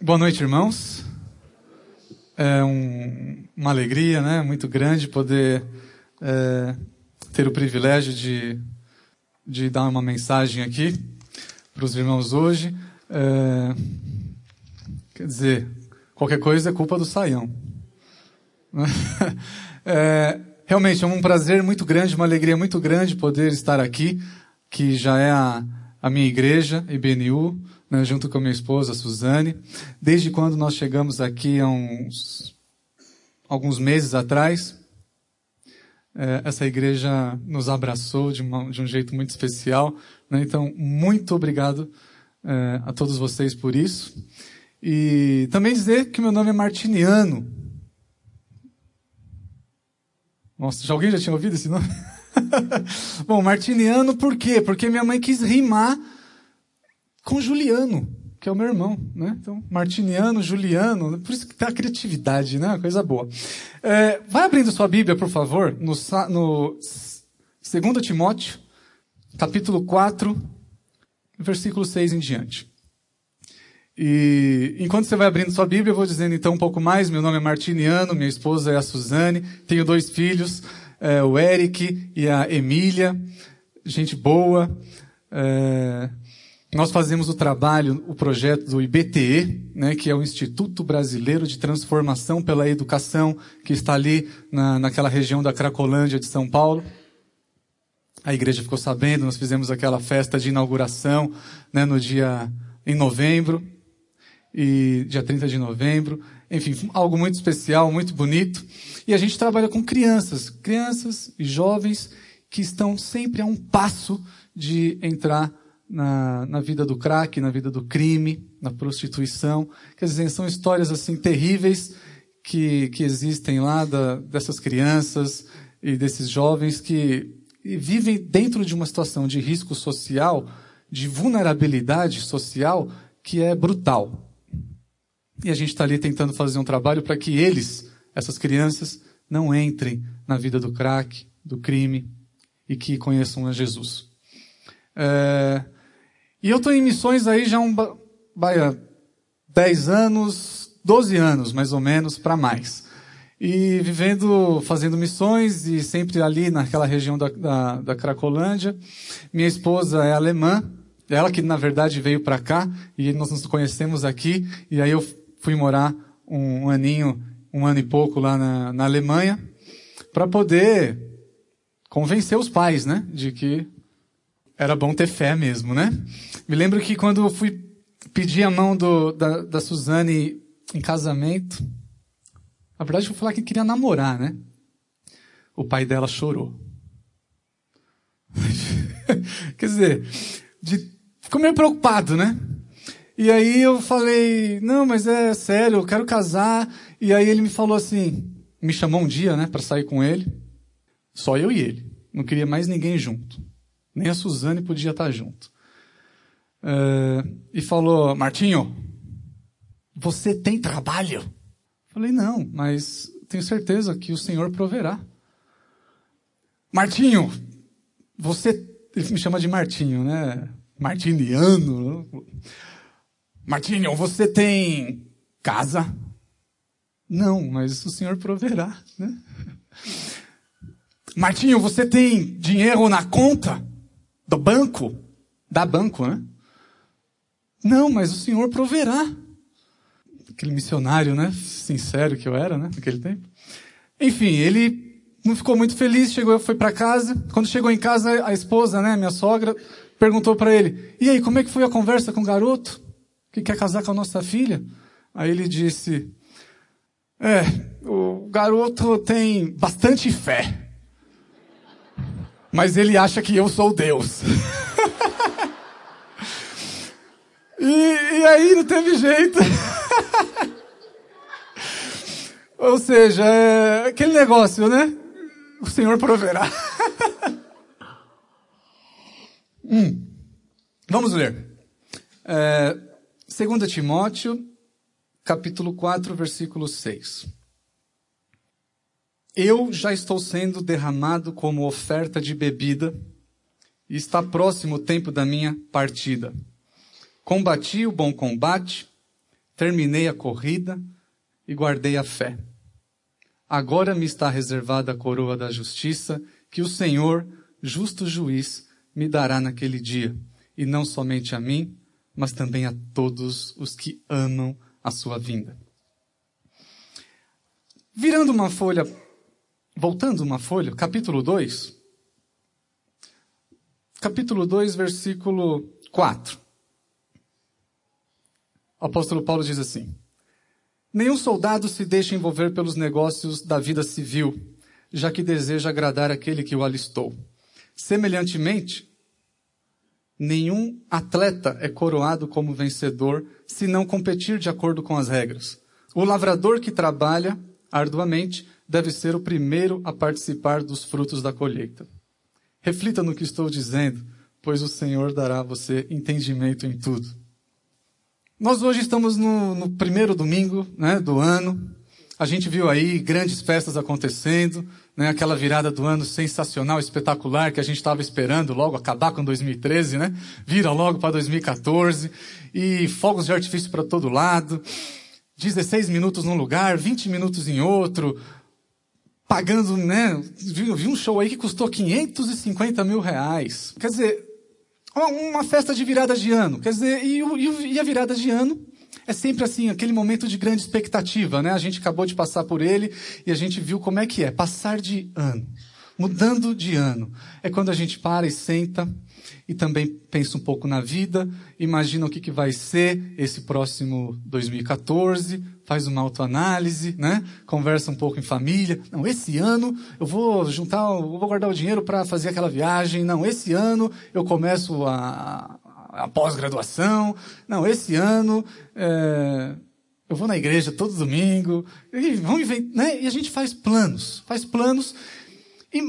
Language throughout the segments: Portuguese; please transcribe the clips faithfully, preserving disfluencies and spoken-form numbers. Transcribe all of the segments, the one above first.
Boa noite, irmãos. É um, uma alegria, né, muito grande poder é, ter o privilégio de, de dar uma mensagem aqui para os irmãos hoje. É, quer dizer, qualquer coisa é culpa do Saião. É, realmente é um prazer muito grande, uma alegria muito grande poder estar aqui, que já é a, a minha igreja, I B N U, né, junto com a minha esposa, a Suzane. Desde quando nós chegamos aqui há uns, alguns meses atrás, é, essa igreja nos abraçou de, uma, de um jeito muito especial, né? Então, muito obrigado é, a todos vocês por isso. E também dizer que meu nome é Martiniano. Nossa, já alguém já tinha ouvido esse nome? Bom, Martiniano por quê? Porque minha mãe quis rimar com Juliano, que é o meu irmão, né? Então, Martiniano, Juliano, por isso que tem a criatividade, né? Coisa boa. É, vai abrindo sua Bíblia, por favor, no, no Segundo Timóteo, capítulo quatro, versículo seis em diante. E enquanto você vai abrindo sua Bíblia, eu vou dizendo então um pouco mais. Meu nome é Martiniano, minha esposa é a Suzane, tenho dois filhos, é, o Eric e a Emília, gente boa, é... Nós fazemos o trabalho, o projeto do I B T E, né, que é o Instituto Brasileiro de Transformação pela Educação, que está ali na, naquela região da Cracolândia de São Paulo. A igreja ficou sabendo, nós fizemos aquela festa de inauguração, né, no dia, em novembro, e dia trinta de novembro. Enfim, algo muito especial, muito bonito. E a gente trabalha com crianças, crianças e jovens que estão sempre a um passo de entrar Na, na vida do crack, na vida do crime, na prostituição. Quer dizer, são histórias assim terríveis que, que existem lá da, dessas crianças e desses jovens que vivem dentro de uma situação de risco social, de vulnerabilidade social, que é brutal. E a gente está ali tentando fazer um trabalho para que eles, essas crianças, não entrem na vida do crack, do crime, e que conheçam a Jesus. É... E eu estou em missões aí já há um, dez anos, doze anos, mais ou menos, para mais. E vivendo, fazendo missões, e sempre ali naquela região da, da, da Cracolândia. Minha esposa é alemã, ela que, na verdade, veio para cá, e nós nos conhecemos aqui, e aí eu fui morar um, um aninho, um ano e pouco lá na, na Alemanha, para poder convencer os pais, né, de que era bom ter fé mesmo, né? Me lembro que quando eu fui pedir a mão do, da, da Suzane em casamento, na verdade eu fui falar que queria namorar, né? O pai dela chorou. Quer dizer, de, ficou meio preocupado, né? E aí eu falei, não, mas é sério, eu quero casar. E aí ele me falou assim, me chamou um dia, né, para sair com ele. Só eu e ele, não queria mais ninguém junto. Nem a Suzane podia estar junto. Uh, e falou, Martinho, você tem trabalho? Falei, não, mas tenho certeza que o Senhor proverá. Martinho, você... Ele me chama de Martinho, né? Martiniano. Martinho, você tem casa? Não, mas o Senhor proverá, né? Martinho, você tem dinheiro na conta? Do banco? Da banco, né? Não, mas o Senhor proverá. Aquele missionário, né? Sincero que eu era, né? Naquele tempo. Enfim, ele não ficou muito feliz, chegou, foi para casa. Quando chegou em casa, a esposa, né? Minha sogra, perguntou para ele, e aí, como é que foi a conversa com o garoto que quer casar com a nossa filha? Aí ele disse, é, o garoto tem bastante fé. Mas ele acha que eu sou Deus. e, e aí não teve jeito. Ou seja, é aquele negócio, né? O Senhor proverá. hum. Vamos ler. É, Segundo Timóteo, capítulo quatro, versículo seis. Eu já estou sendo derramado como oferta de bebida e está próximo o tempo da minha partida. Combati o bom combate, terminei a corrida e guardei a fé. Agora me está reservada a coroa da justiça, que o Senhor, justo juiz, me dará naquele dia, e não somente a mim, mas também a todos os que amam a sua vinda. Virando uma folha, voltando uma folha, capítulo dois. Capítulo dois, versículo quatro. O apóstolo Paulo diz assim: nenhum soldado se deixa envolver pelos negócios da vida civil, já que deseja agradar aquele que o alistou. Semelhantemente, nenhum atleta é coroado como vencedor se não competir de acordo com as regras. O lavrador que trabalha arduamente deve ser o primeiro a participar dos frutos da colheita. Reflita no que estou dizendo, pois o Senhor dará a você entendimento em tudo. Nós hoje estamos no, no primeiro domingo, né, do ano. A gente viu aí grandes festas acontecendo, né, aquela virada do ano sensacional, espetacular, que a gente estava esperando logo acabar com dois mil e treze, né? Vira logo para dois mil e quatorze, e fogos de artifício para todo lado, dezesseis minutos num lugar, vinte minutos em outro, pagando, né? Vi, vi um show aí que custou quinhentos e cinquenta mil reais. Quer dizer, uma festa de virada de ano. Quer dizer, e, e, e a virada de ano é sempre assim, aquele momento de grande expectativa, né? A gente acabou de passar por ele e a gente viu como é que é. Passar de ano, mudando de ano. É quando a gente para e senta e também pensa um pouco na vida, imagina o que, que vai ser esse próximo dois mil e quatorze, faz uma autoanálise, né? Conversa um pouco em família. Não, esse ano eu vou juntar, eu vou guardar o dinheiro para fazer aquela viagem. Não, esse ano eu começo a, a pós-graduação. Não, esse ano é, eu vou na igreja todo domingo. E, vamos ver, né? E a gente faz planos, faz planos e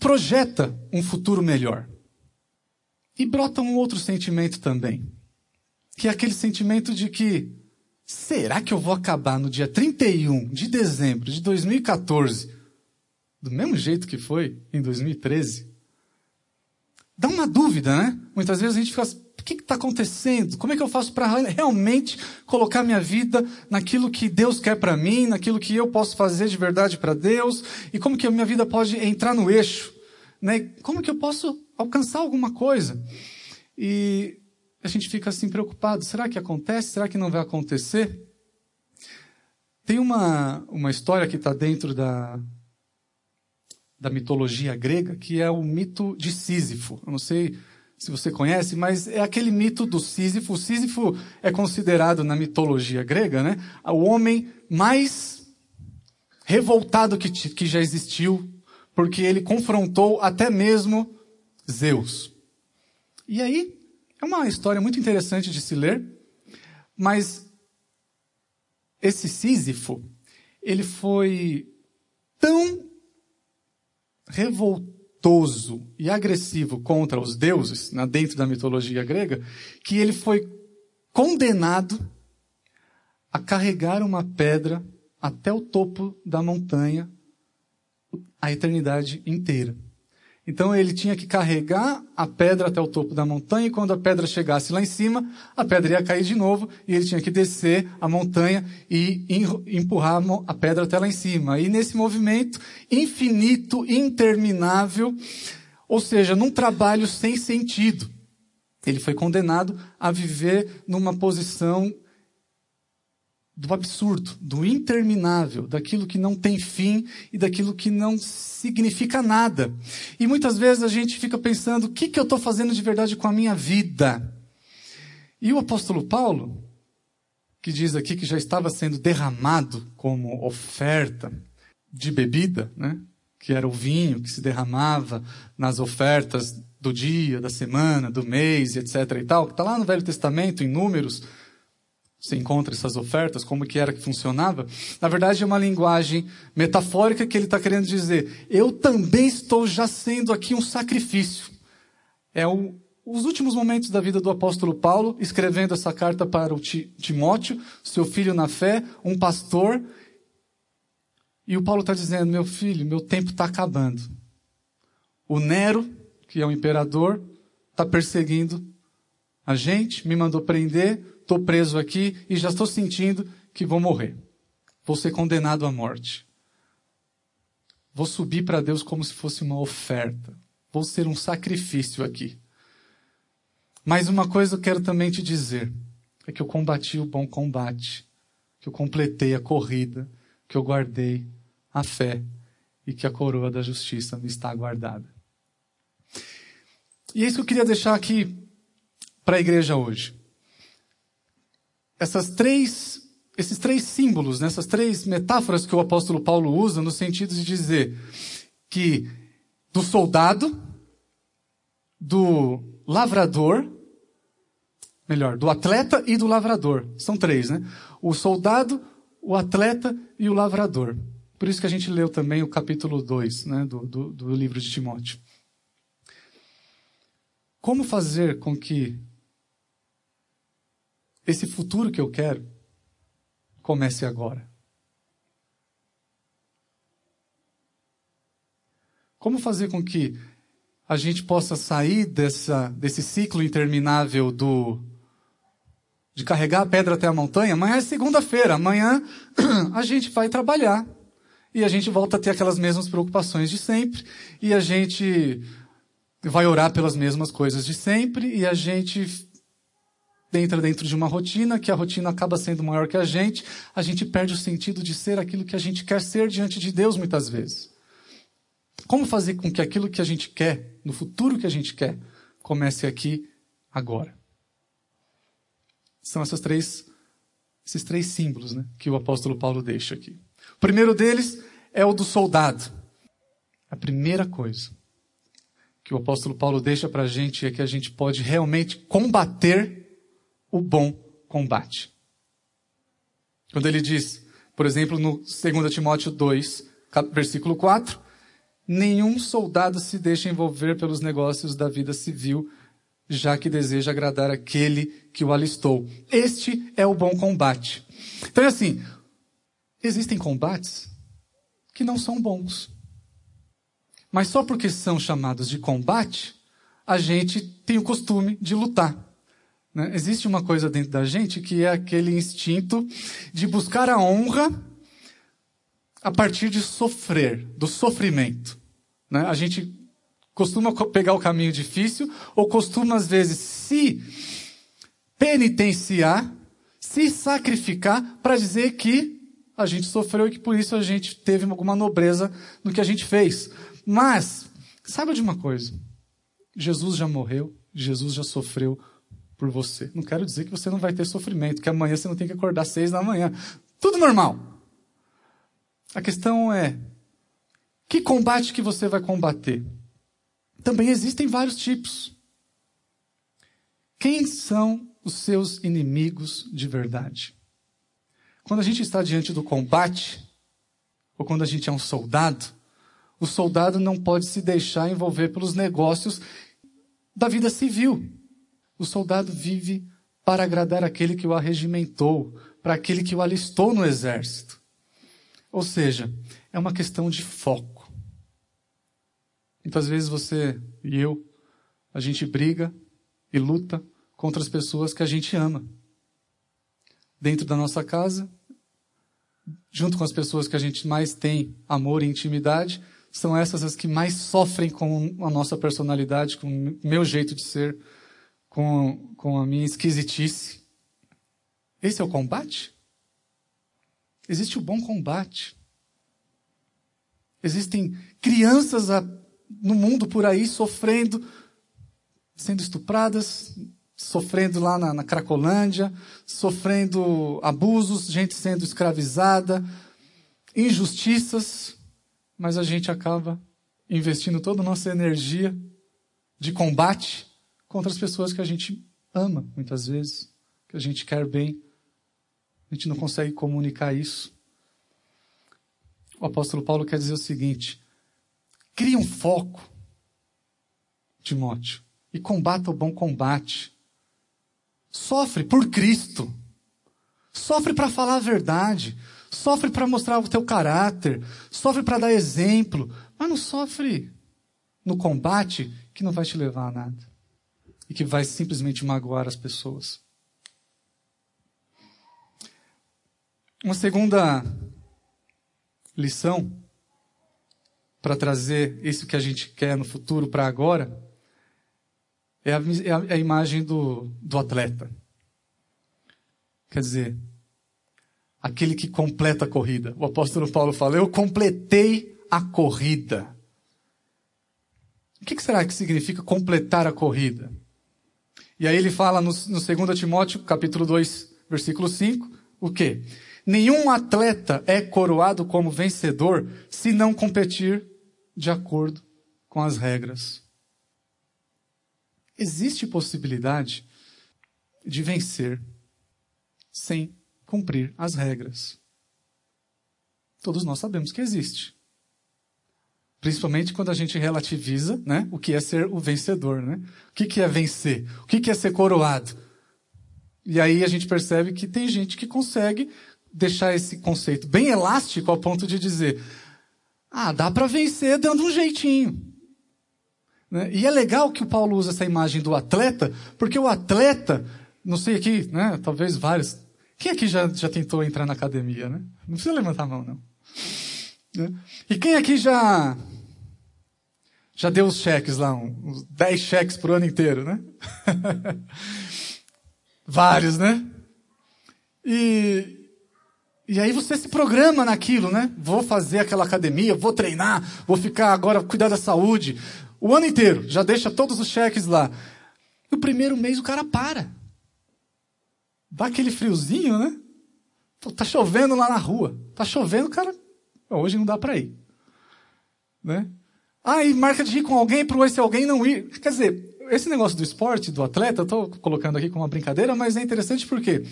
projeta um futuro melhor. E brota um outro sentimento também, que é aquele sentimento de que, será que eu vou acabar no dia trinta e um de dezembro de dois mil e quatorze, do mesmo jeito que foi em dois mil e treze? Dá uma dúvida, né? Muitas vezes a gente fica assim, o que está acontecendo? Como é que eu faço para realmente colocar minha vida naquilo que Deus quer para mim, naquilo que eu posso fazer de verdade para Deus? E como que a minha vida pode entrar no eixo? Né? Como que eu posso alcançar alguma coisa? E a gente fica assim preocupado, será que acontece? Será que não vai acontecer? Tem uma, uma história que está dentro da, da mitologia grega, que é o mito de Sísifo. Eu não sei se você conhece, mas é aquele mito do Sísifo. O Sísifo é considerado na mitologia grega, né, o homem mais revoltado que, que já existiu, porque ele confrontou até mesmo Zeus. E aí, é uma história muito interessante de se ler, mas esse Sísifo, ele foi tão revoltoso e agressivo contra os deuses, né, dentro da mitologia grega, que ele foi condenado a carregar uma pedra até o topo da montanha a eternidade inteira. Então ele tinha que carregar a pedra até o topo da montanha, e quando a pedra chegasse lá em cima, a pedra ia cair de novo, e ele tinha que descer a montanha e empurrar a pedra até lá em cima. E nesse movimento infinito, interminável, ou seja, num trabalho sem sentido, ele foi condenado a viver numa posição do absurdo, do interminável, daquilo que não tem fim e daquilo que não significa nada. E muitas vezes a gente fica pensando, o que, que eu estou fazendo de verdade com a minha vida? E o apóstolo Paulo, que diz aqui que já estava sendo derramado como oferta de bebida, né? Que era o vinho que se derramava nas ofertas do dia, da semana, do mês, etcétera e tal, que está lá no Velho Testamento, em Números, você encontra essas ofertas, como que era que funcionava. Na verdade, é uma linguagem metafórica que ele está querendo dizer, eu também estou já sendo aqui um sacrifício. É o, os últimos momentos da vida do apóstolo Paulo, escrevendo essa carta para o Ti, Timóteo, seu filho na fé, um pastor. E o Paulo está dizendo, meu filho, meu tempo está acabando. O Nero, que é o imperador, está perseguindo a gente, me mandou prender. estou preso aqui e já estou sentindo que vou morrer. Vou ser condenado à morte. Vou subir para Deus como se fosse uma oferta. Vou ser um sacrifício aqui. Mas uma coisa eu quero também te dizer, é que eu combati o bom combate, que eu completei a corrida, que eu guardei a fé e que a coroa da justiça me está guardada. E é isso que eu queria deixar aqui para a igreja hoje. Essas três, esses três símbolos, né? Essas três metáforas que o apóstolo Paulo usa no sentido de dizer que do soldado, do lavrador, melhor, do atleta e do lavrador. São três, né? O soldado, o atleta e o lavrador. Por isso que a gente leu também o capítulo dois, né, do, do, do livro de Timóteo. Como fazer com que esse futuro que eu quero comece agora? Como fazer com que a gente possa sair dessa, desse ciclo interminável do, de carregar a pedra até a montanha? Amanhã é segunda-feira, amanhã a gente vai trabalhar e a gente volta a ter aquelas mesmas preocupações de sempre e a gente vai orar pelas mesmas coisas de sempre e a gente entra dentro de uma rotina, que a rotina acaba sendo maior que a gente, a gente perde o sentido de ser aquilo que a gente quer ser diante de Deus muitas vezes. Como fazer com que aquilo que a gente quer, no futuro que a gente quer, comece aqui, agora? São essas três, esses três símbolos, né, que o apóstolo Paulo deixa aqui. O primeiro deles é o do soldado. A primeira coisa que o apóstolo Paulo deixa para a gente é que a gente pode realmente combater o bom combate. Quando ele diz, por exemplo, no Segunda Timóteo dois, versículo quatro, nenhum soldado se deixa envolver pelos negócios da vida civil, já que deseja agradar aquele que o alistou. Este é o bom combate. Então é assim, existem combates que não são bons. Mas só porque são chamados de combate, a gente tem o costume de lutar, né? Existe uma coisa dentro da gente que é aquele instinto de buscar a honra a partir de sofrer, do sofrimento, né? A gente costuma pegar o caminho difícil ou costuma, às vezes, se penitenciar, se sacrificar para dizer que a gente sofreu e que por isso a gente teve alguma nobreza no que a gente fez. Mas, saiba de uma coisa, Jesus já morreu, Jesus já sofreu por você. Não quero dizer que você não vai ter sofrimento, que amanhã você não tem que acordar às seis da manhã. Tudo normal. A questão é, que combate que você vai combater? Também existem vários tipos. Quem são os seus inimigos de verdade? Quando a gente está diante do combate, ou quando a gente é um soldado, o soldado não pode se deixar envolver pelos negócios da vida civil. O soldado vive para agradar aquele que o arregimentou, para aquele que o alistou no exército. Ou seja, é uma questão de foco. Muitas vezes você e eu, a gente briga e luta contra as pessoas que a gente ama. Dentro da nossa casa, junto com as pessoas que a gente mais tem amor e intimidade, são essas as que mais sofrem com a nossa personalidade, com o meu jeito de ser, com, com a minha esquisitice. Esse é o combate? Existe o bom combate. Existem crianças a, no mundo por aí sofrendo, sendo estupradas, sofrendo lá na, na Cracolândia, sofrendo abusos, gente sendo escravizada, injustiças, mas a gente acaba investindo toda a nossa energia de combate contra as pessoas que a gente ama, muitas vezes, que a gente quer bem. A gente não consegue comunicar isso. O apóstolo Paulo quer dizer o seguinte: cria um foco, Timóteo, e combata o bom combate. Sofre por Cristo. Sofre para falar a verdade. Sofre para mostrar o teu caráter. Sofre para dar exemplo. Mas não sofre no combate que não vai te levar a nada e que vai simplesmente magoar as pessoas. Uma segunda lição para trazer isso que a gente quer no futuro para agora é a, é a, é a imagem do, do atleta. Quer dizer, aquele que completa a corrida. O apóstolo Paulo fala, eu completei a corrida. O que será que significa completar a corrida? E aí ele fala no, no segundo Timóteo, capítulo dois, versículo cinco, o quê? Nenhum atleta é coroado como vencedor se não competir de acordo com as regras. Existe possibilidade de vencer sem cumprir as regras. Todos nós sabemos que existe. Principalmente quando a gente relativiza, né, o que é ser o vencedor. Né? O que, que é vencer? O que, que é ser coroado? E aí a gente percebe que tem gente que consegue deixar esse conceito bem elástico ao ponto de dizer ah, dá para vencer dando um jeitinho. Né? E é legal que o Paulo usa essa imagem do atleta, porque o atleta, não sei aqui, né, talvez vários... Quem aqui já, já tentou entrar na academia, né? Não precisa levantar a mão, não. Né? E quem aqui já, já deu os cheques lá, uns dez cheques pro ano inteiro, né? Vários, né? E, e aí você se programa naquilo, né? Vou fazer aquela academia, vou treinar, vou ficar agora, cuidar da saúde. O ano inteiro, já deixa todos os cheques lá. E o primeiro mês o cara para. Dá aquele friozinho, né? Tá chovendo lá na rua. Tá chovendo, cara. Hoje não dá pra ir. Né? Ah, e marca de ir com alguém para esse alguém não ir. Quer dizer, esse negócio do esporte, do atleta, eu tô colocando aqui como uma brincadeira, mas é interessante porque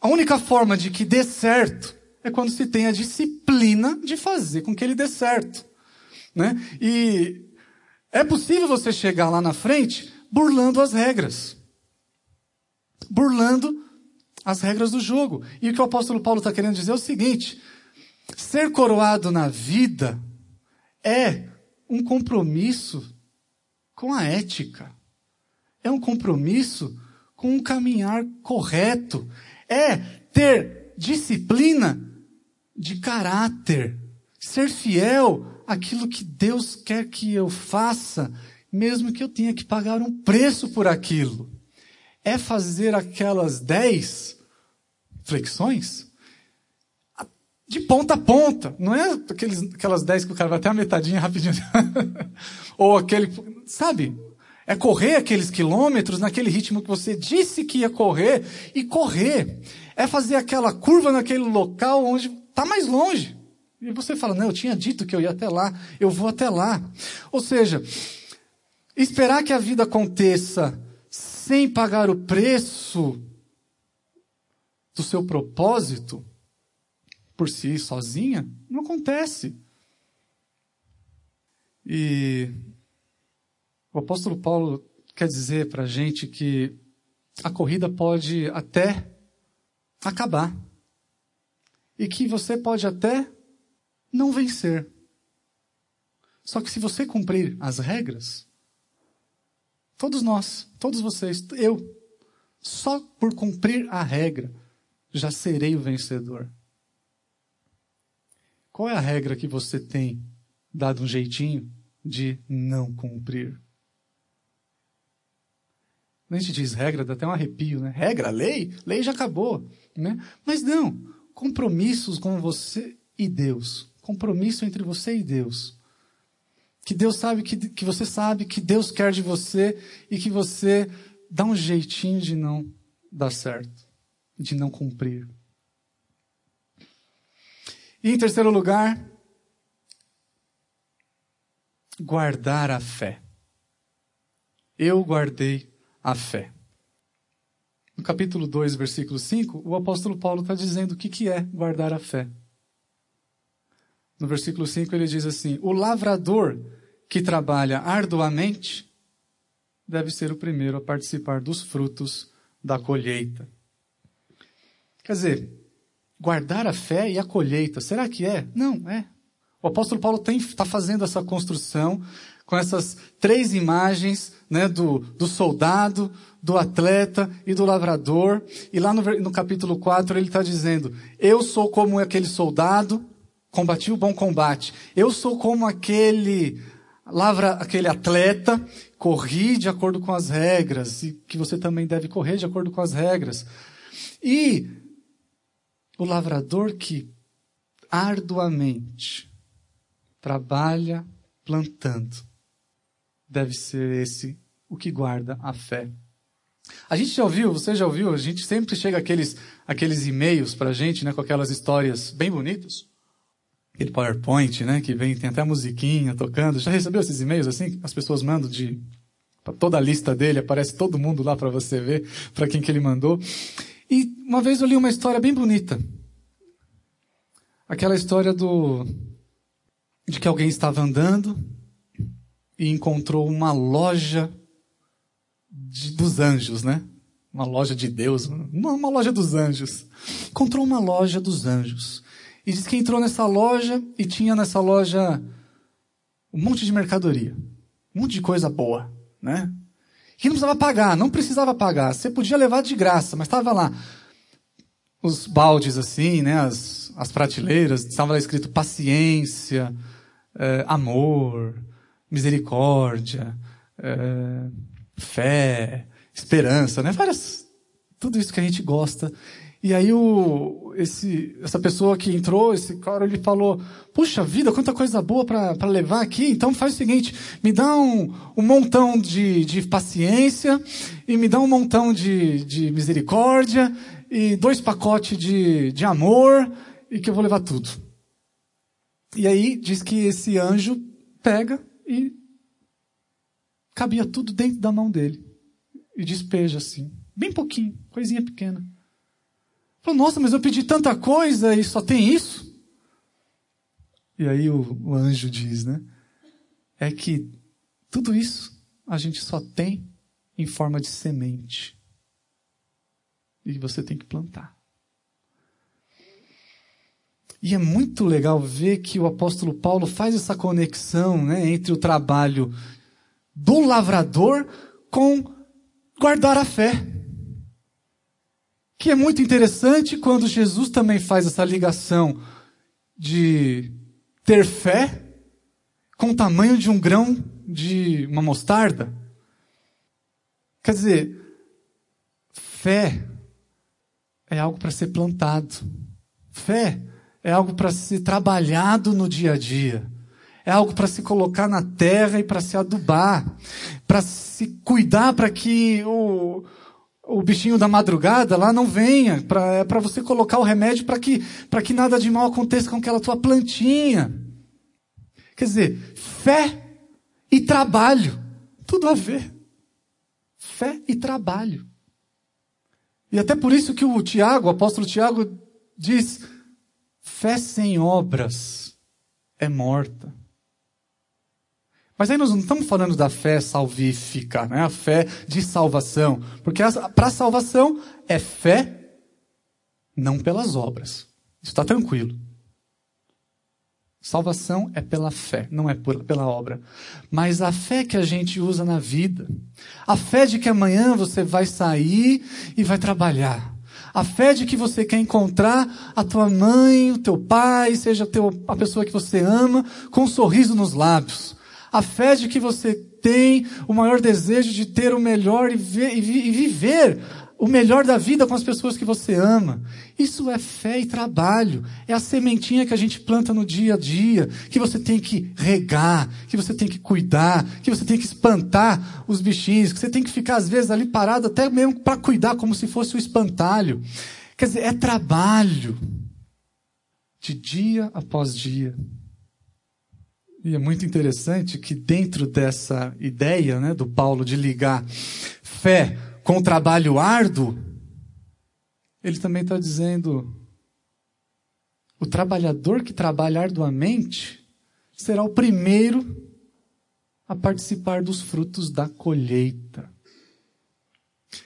a única forma de que dê certo é quando se tem a disciplina de fazer com que ele dê certo. Né? E é possível você chegar lá na frente burlando as regras. Burlando as regras do jogo. E o que o apóstolo Paulo está querendo dizer é o seguinte: ser coroado na vida é um compromisso com a ética, é um compromisso com um caminhar correto, é ter disciplina de caráter, ser fiel àquilo que Deus quer que eu faça, mesmo que eu tenha que pagar um preço por aquilo. É fazer aquelas dez flexões de ponta a ponta. Não é aqueles, aquelas dez que o cara vai até a metadinha rapidinho. Ou aquele... Sabe? É correr aqueles quilômetros naquele ritmo que você disse que ia correr e correr. É fazer aquela curva naquele local onde está mais longe. E você fala, não, eu tinha dito que eu ia até lá, eu vou até lá. Ou seja, esperar que a vida aconteça sem pagar o preço do seu propósito por si sozinha, não acontece. E o apóstolo Paulo quer dizer para a gente que a corrida pode até acabar e que você pode até não vencer. Só que se você cumprir as regras, todos nós, todos vocês, eu, só por cumprir a regra, já serei o vencedor. Qual é a regra que você tem dado um jeitinho de não cumprir? A gente diz regra, dá até um arrepio, né? Regra, lei? Lei já acabou, né? Mas não, compromissos com você e Deus, compromisso entre você e Deus. Que Deus sabe, que, que você sabe, que Deus quer de você e que você dá um jeitinho de não dar certo, de não cumprir. E em terceiro lugar, guardar a fé. Eu guardei a fé. No capítulo dois, versículo cinco, o apóstolo Paulo está dizendo o que, que é guardar a fé. No versículo cinco ele diz assim, o lavrador que trabalha arduamente deve ser o primeiro a participar dos frutos da colheita. Quer dizer, guardar a fé e a colheita, será que é? Não, é. O apóstolo Paulo está fazendo essa construção com essas três imagens, né, do, do soldado, do atleta e do lavrador. E lá no, no capítulo quatro ele está dizendo: eu sou como aquele soldado, combati o bom combate. Eu sou como aquele, lavra, aquele atleta, corri de acordo com as regras, e que você também deve correr de acordo com as regras. E o lavrador que arduamente trabalha plantando. Deve ser esse o que guarda a fé. A gente já ouviu, você já ouviu, a gente sempre chega aqueles, aqueles e-mails pra gente, né, com aquelas histórias bem bonitas. Aquele PowerPoint, né, que vem, tem até a musiquinha tocando. Já recebeu esses e-mails assim? As pessoas mandam de toda a lista dele, aparece todo mundo lá para você ver, para quem que ele mandou. E uma vez eu li uma história bem bonita. Aquela história do de que alguém estava andando e encontrou uma loja de, dos anjos, né? Uma loja de Deus, não, uma loja dos anjos. Encontrou uma loja dos anjos. E diz que entrou nessa loja e tinha nessa loja um monte de mercadoria, um monte de coisa boa, né? Que não precisava pagar, não precisava pagar. Você podia levar de graça, mas estava lá. Os baldes assim, né? As, as prateleiras, estava lá escrito paciência, é, amor, misericórdia, é, fé, esperança, né? Várias, tudo isso que a gente gosta. E aí o, esse, essa pessoa que entrou, esse cara, ele falou: puxa vida, quanta coisa boa para levar aqui. Então faz o seguinte, me dá um, um montão de, de paciência e me dá um montão de, de misericórdia e dois pacotes de, de amor, e que eu vou levar tudo. E aí diz que esse anjo pega e cabia tudo dentro da mão dele. E despeja assim, bem pouquinho, coisinha pequena. Falou: nossa, mas eu pedi tanta coisa e só tem isso? E aí o, o anjo diz, né? É que tudo isso a gente só tem em forma de semente. E você tem que plantar. E é muito legal ver que o apóstolo Paulo faz essa conexão, né, entre o trabalho do lavrador com guardar a fé. Que é muito interessante quando Jesus também faz essa ligação de ter fé com o tamanho de um grão de uma mostarda. Quer dizer, fé é algo para ser plantado. Fé é algo para ser trabalhado no dia a dia. É algo para se colocar na terra e para se adubar. Para se cuidar para que o, o bichinho da madrugada lá não venha. Pra, é para você colocar o remédio para que, para que nada de mal aconteça com aquela tua plantinha. Quer dizer, fé e trabalho. Tudo a ver. Fé e trabalho. E até por isso que o Tiago, o apóstolo Tiago, diz: fé sem obras é morta. Mas aí nós não estamos falando da fé salvífica, né? A fé de salvação. Porque para a salvação é fé, não pelas obras. Isso está tranquilo. Salvação é pela fé, não é pela obra. Mas a fé que a gente usa na vida, a fé de que amanhã você vai sair e vai trabalhar, a fé de que você quer encontrar a tua mãe, o teu pai, seja a pessoa que você ama, com um sorriso nos lábios. A fé de que você tem o maior desejo de ter o melhor e viver o melhor da vida com as pessoas que você ama. Isso é fé e trabalho. É a sementinha que a gente planta no dia a dia, que você tem que regar, que você tem que cuidar, que você tem que espantar os bichinhos, que você tem que ficar às vezes ali parado até mesmo para cuidar, como se fosse um espantalho. Quer dizer, é trabalho de dia após dia. E é muito interessante que dentro dessa ideia, né, do Paulo de ligar fé com o trabalho árduo, ele também está dizendo: o trabalhador que trabalha arduamente será o primeiro a participar dos frutos da colheita.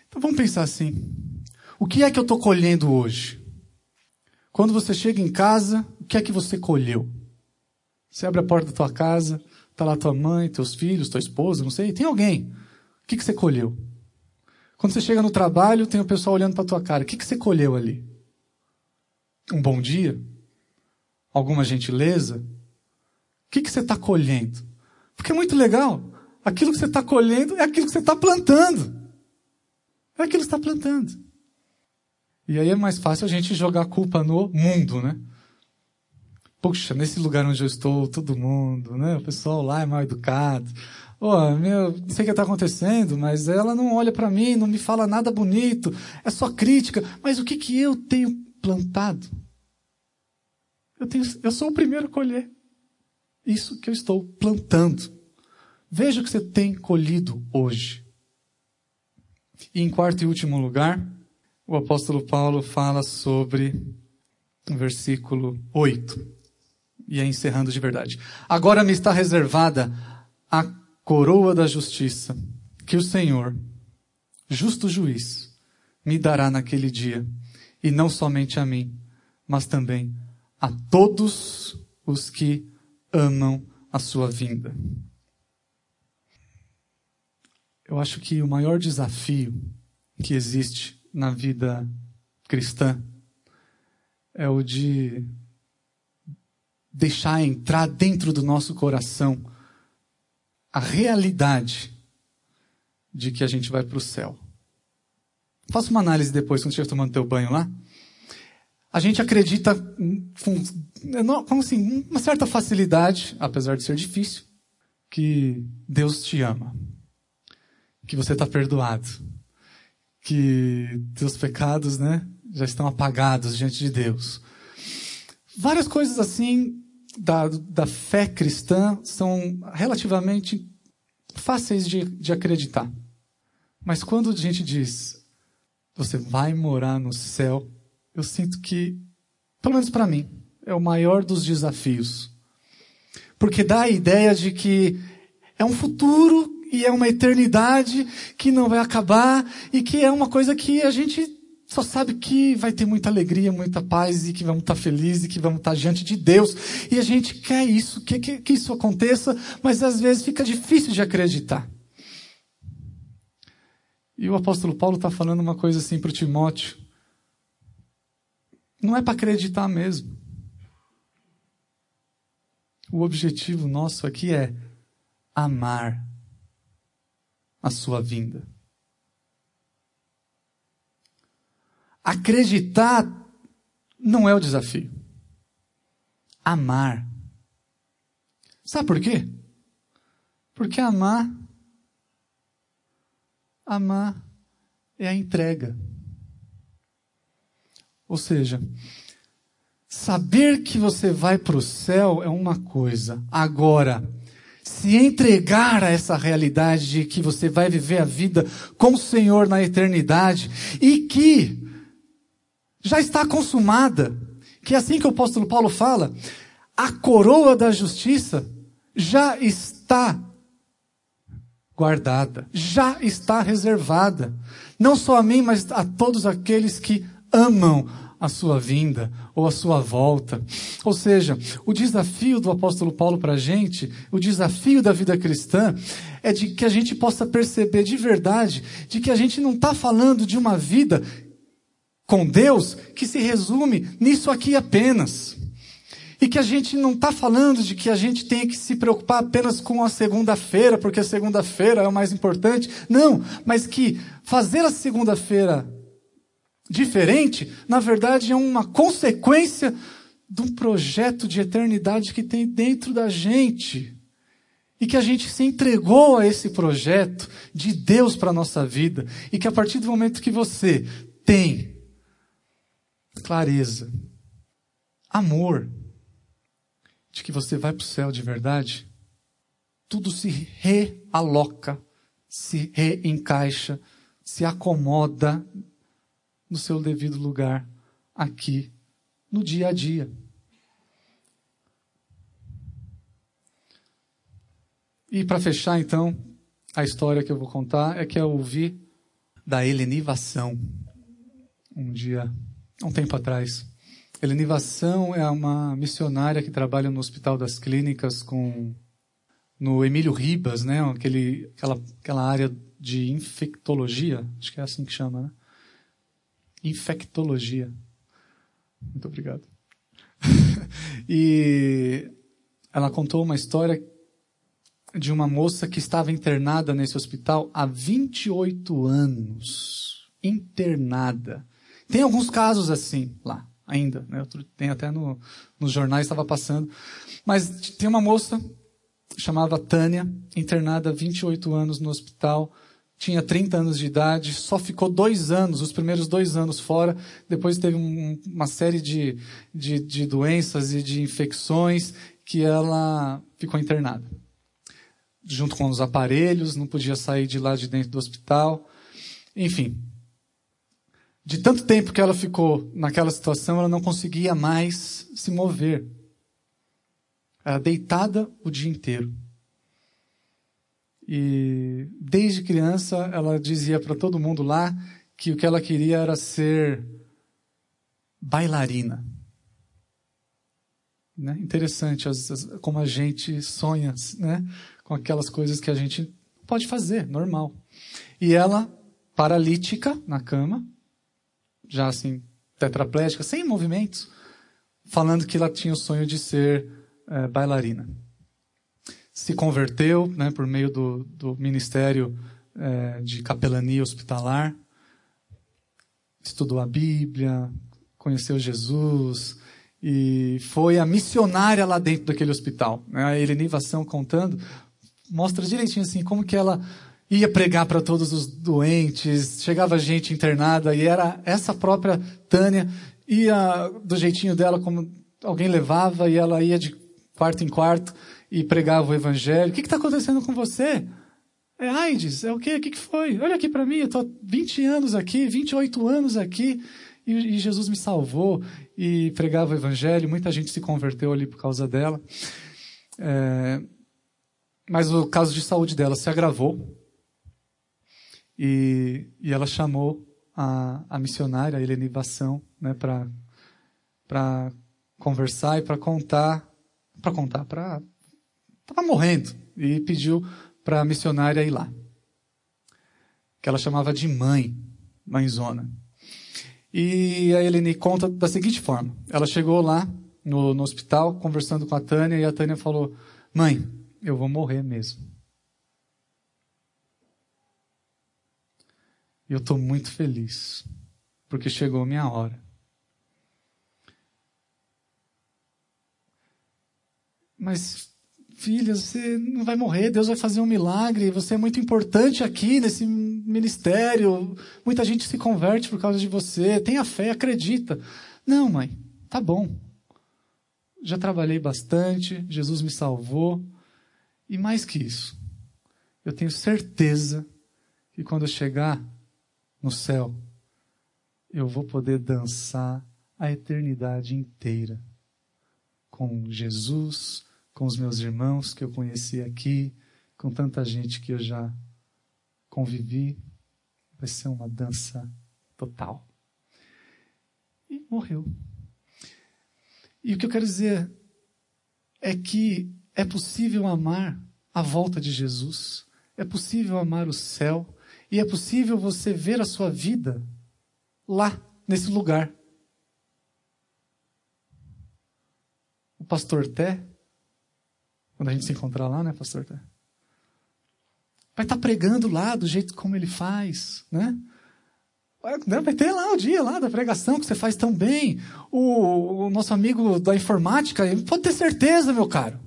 Então vamos pensar assim: o que é que eu estou colhendo hoje? Quando você chega em casa, o que é que você colheu? Você abre a porta da tua casa, Está lá tua mãe, teus filhos, tua esposa, não sei. Tem alguém. O que, que você colheu? Quando você chega no trabalho, tem o pessoal olhando para tua cara. O que, que você colheu ali? Um bom dia? Alguma gentileza? O que, que você está colhendo? Porque é muito legal. Aquilo que você está colhendo é aquilo que você está plantando. É aquilo que você está plantando. E aí é mais fácil a gente jogar a culpa no mundo, né? Puxa, nesse lugar onde eu estou, todo mundo, né? O pessoal lá é mal educado. Oh, meu, não sei o que está acontecendo, mas ela não olha para mim, não me fala nada bonito, é só crítica. Mas o que, que eu tenho plantado? Eu, tenho, eu sou o primeiro a colher. Isso que eu estou plantando. Veja o que você tem colhido hoje. E em quarto e último lugar, o apóstolo Paulo fala sobre o versículo oito. E é encerrando de verdade. Agora me está reservada a coroa da justiça, que o Senhor, justo juiz, me dará naquele dia. E não somente a mim, mas também a todos os que amam a sua vinda. Eu acho que o maior desafio que existe na vida cristã é o de deixar entrar dentro do nosso coração a realidade de que a gente vai para o céu. Faça uma análise depois, quando estiver tomando teu banho lá. A gente acredita com, com assim, uma certa facilidade, apesar de ser difícil, que Deus te ama. Que você está perdoado, que teus pecados, né, já estão apagados diante de Deus. Várias coisas assim da, da fé cristã são relativamente fáceis de, de acreditar. Mas quando a gente diz, você vai morar no céu, eu sinto que, pelo menos para mim, é o maior dos desafios. Porque dá a ideia de que é um futuro e é uma eternidade que não vai acabar e que é uma coisa que a gente só sabe que vai ter muita alegria, muita paz e que vamos estar felizes e que vamos estar diante de Deus. E a gente quer isso, que, que, que isso aconteça, mas às vezes fica difícil de acreditar. E o apóstolo Paulo está falando uma coisa assim para o Timóteo. Não é para acreditar mesmo. O objetivo nosso aqui é amar a sua vinda. Acreditar não é o desafio. Amar. Sabe por quê? Porque amar, amar é a entrega. Ou seja, saber que você vai para o céu é uma coisa. Agora, se entregar a essa realidade de que você vai viver a vida com o Senhor na eternidade e que já está consumada, que é assim que o apóstolo Paulo fala, a coroa da justiça já está guardada, já está reservada, não só a mim, mas a todos aqueles que amam a sua vinda ou a sua volta. Ou seja, o desafio do apóstolo Paulo para a gente, o desafio da vida cristã, é de que a gente possa perceber de verdade de que a gente não está falando de uma vida com Deus que se resume nisso aqui apenas. E que a gente não está falando de que a gente tem que se preocupar apenas com a segunda-feira, porque a segunda-feira é o mais importante. Não, mas que fazer a segunda-feira diferente, na verdade, é uma consequência de um projeto de eternidade que tem dentro da gente. E que a gente se entregou a esse projeto de Deus para a nossa vida. E que a partir do momento que você tem clareza, amor, de que você vai para o céu de verdade, tudo se realoca, se reencaixa, se acomoda no seu devido lugar, aqui, no dia a dia. E para fechar, então, a história que eu vou contar é que eu ouvi da Eleni Vassão, um dia, um tempo atrás. Eleni Vassão é uma missionária que trabalha no Hospital das Clínicas com no Emílio Ribas, né? Aquele, aquela, aquela área de infectologia, acho que é assim que chama, né? Infectologia. Muito obrigado. E ela contou uma história de uma moça que estava internada nesse hospital há vinte e oito anos. Internada. Tem alguns casos assim lá, ainda, né? Tem até no, nos jornais, estava passando. Mas tem uma moça, chamava Tânia, internada há vinte e oito anos no hospital. Tinha trinta anos de idade, só ficou dois anos, os primeiros dois anos fora. Depois teve um, uma série de, de, de doenças e de infecções que ela ficou internada. Junto com os aparelhos, não podia sair de lá de dentro do hospital. Enfim, de tanto tempo que ela ficou naquela situação, ela não conseguia mais se mover. Era deitada o dia inteiro. E desde criança ela dizia para todo mundo lá que o que ela queria era ser bailarina. Né? Interessante as, as, como a gente sonha, né? Com aquelas coisas que a gente pode fazer, normal. E ela, paralítica na cama, já assim, tetraplégica, sem movimentos, falando que ela tinha o sonho de ser é, bailarina. Se converteu, né, por meio do, do Ministério é, de Capelania Hospitalar, estudou a Bíblia, conheceu Jesus e foi a missionária lá dentro daquele hospital. A Eleni Vassão contando, mostra direitinho assim como que ela ia pregar para todos os doentes, chegava gente internada e era essa própria Tânia, ia do jeitinho dela, como alguém levava, e ela ia de quarto em quarto e pregava o evangelho. O que está acontecendo com você? É AIDS? É o quê? O que, que foi? Olha aqui para mim, eu estou há vinte anos aqui, vinte e oito anos aqui, e, e Jesus me salvou, e pregava o evangelho. Muita gente se converteu ali por causa dela. É, mas o caso de saúde dela se agravou, e, e ela chamou a, a missionária, a Eleni Vassão, né, para conversar e para contar, para contar, para... Estava morrendo, e pediu para a missionária ir lá, que ela chamava de mãe, mãezona. E a Eleni conta da seguinte forma: ela chegou lá no, no hospital, conversando com a Tânia, e a Tânia falou, mãe, eu vou morrer mesmo. E eu estou muito feliz, porque chegou a minha hora. Mas... filha, você não vai morrer, Deus vai fazer um milagre, você é muito importante aqui nesse ministério, muita gente se converte por causa de você, tenha fé, acredita. Não, mãe, tá bom, já trabalhei bastante, Jesus me salvou, e mais que isso, eu tenho certeza que quando eu chegar no céu, eu vou poder dançar a eternidade inteira com Jesus, com os meus irmãos que eu conheci aqui, com tanta gente que eu já convivi. Vai ser uma dança total. E morreu. E o que eu quero dizer é que é possível amar a volta de Jesus, é possível amar o céu, e é possível você ver a sua vida lá, nesse lugar. O pastor Té, quando a gente se encontrar lá, né, pastor Té? Vai estar pregando lá, do jeito como ele faz, né? Vai ter lá o dia lá da pregação que você faz tão bem. O, o nosso amigo da informática, pode ter certeza, meu caro.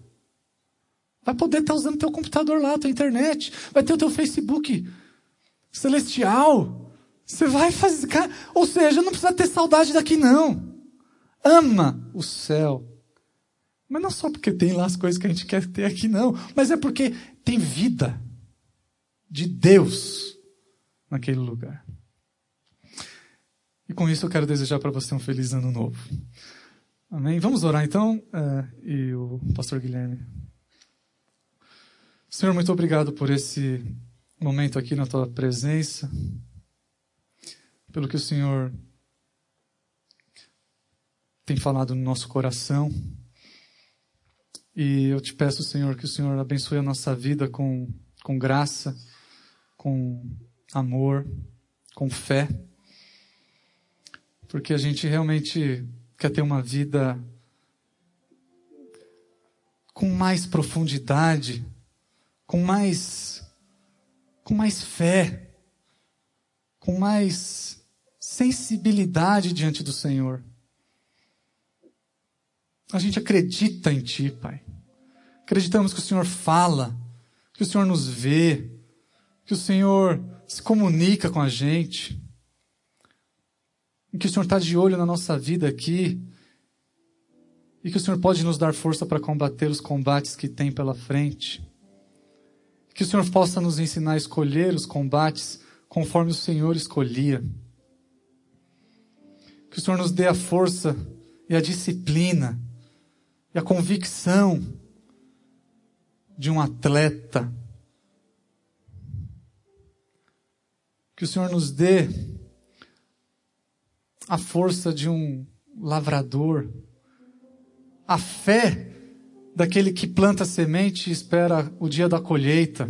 Vai poder estar usando o teu computador lá, a tua internet. Vai ter o teu Facebook celestial. Você vai fazer... Ou seja, não precisa ter saudade daqui, não. Ama o céu. Mas não só porque tem lá as coisas que a gente quer ter aqui, não. Mas é porque tem vida de Deus naquele lugar. E com isso eu quero desejar para você um feliz ano novo. Amém? Vamos orar então. Uh, e o pastor Guilherme. Senhor, muito obrigado por esse momento aqui na tua presença. Pelo que o Senhor tem falado no nosso coração. E eu te peço, Senhor, que o Senhor abençoe a nossa vida com, com graça, com amor, com fé, porque a gente realmente quer ter uma vida com mais profundidade, com mais, com mais fé, com mais sensibilidade diante do Senhor. A gente acredita em Ti, Pai. Acreditamos que o Senhor fala, que o Senhor nos vê, que o Senhor se comunica com a gente, que o Senhor está de olho na nossa vida aqui e que o Senhor pode nos dar força para combater os combates que tem pela frente. Que o Senhor possa nos ensinar a escolher os combates conforme o Senhor escolhia. Que o Senhor nos dê a força e a disciplina e a convicção de um atleta. Que o Senhor nos dê a força de um lavrador, a fé daquele que planta semente e espera o dia da colheita.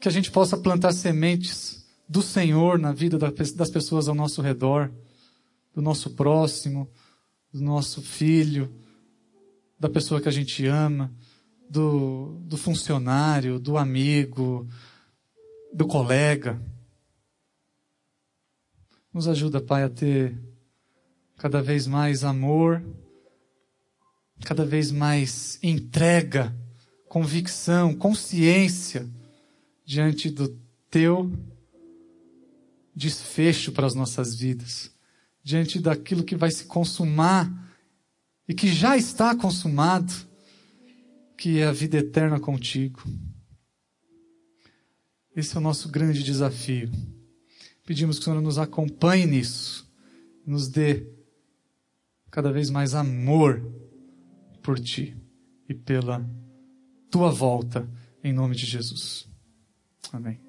Que a gente possa plantar sementes do Senhor na vida das pessoas ao nosso redor, do nosso próximo, do nosso filho, da pessoa que a gente ama, do, do funcionário, do amigo, do colega. Nos ajuda, Pai, a ter cada vez mais amor, cada vez mais entrega, convicção, consciência diante do Teu desfecho para as nossas vidas, diante daquilo que vai se consumar e que já está consumado, que é a vida eterna contigo. Esse é o nosso grande desafio. Pedimos que o Senhor nos acompanhe nisso, nos dê cada vez mais amor por Ti e pela Tua volta, em nome de Jesus. Amém.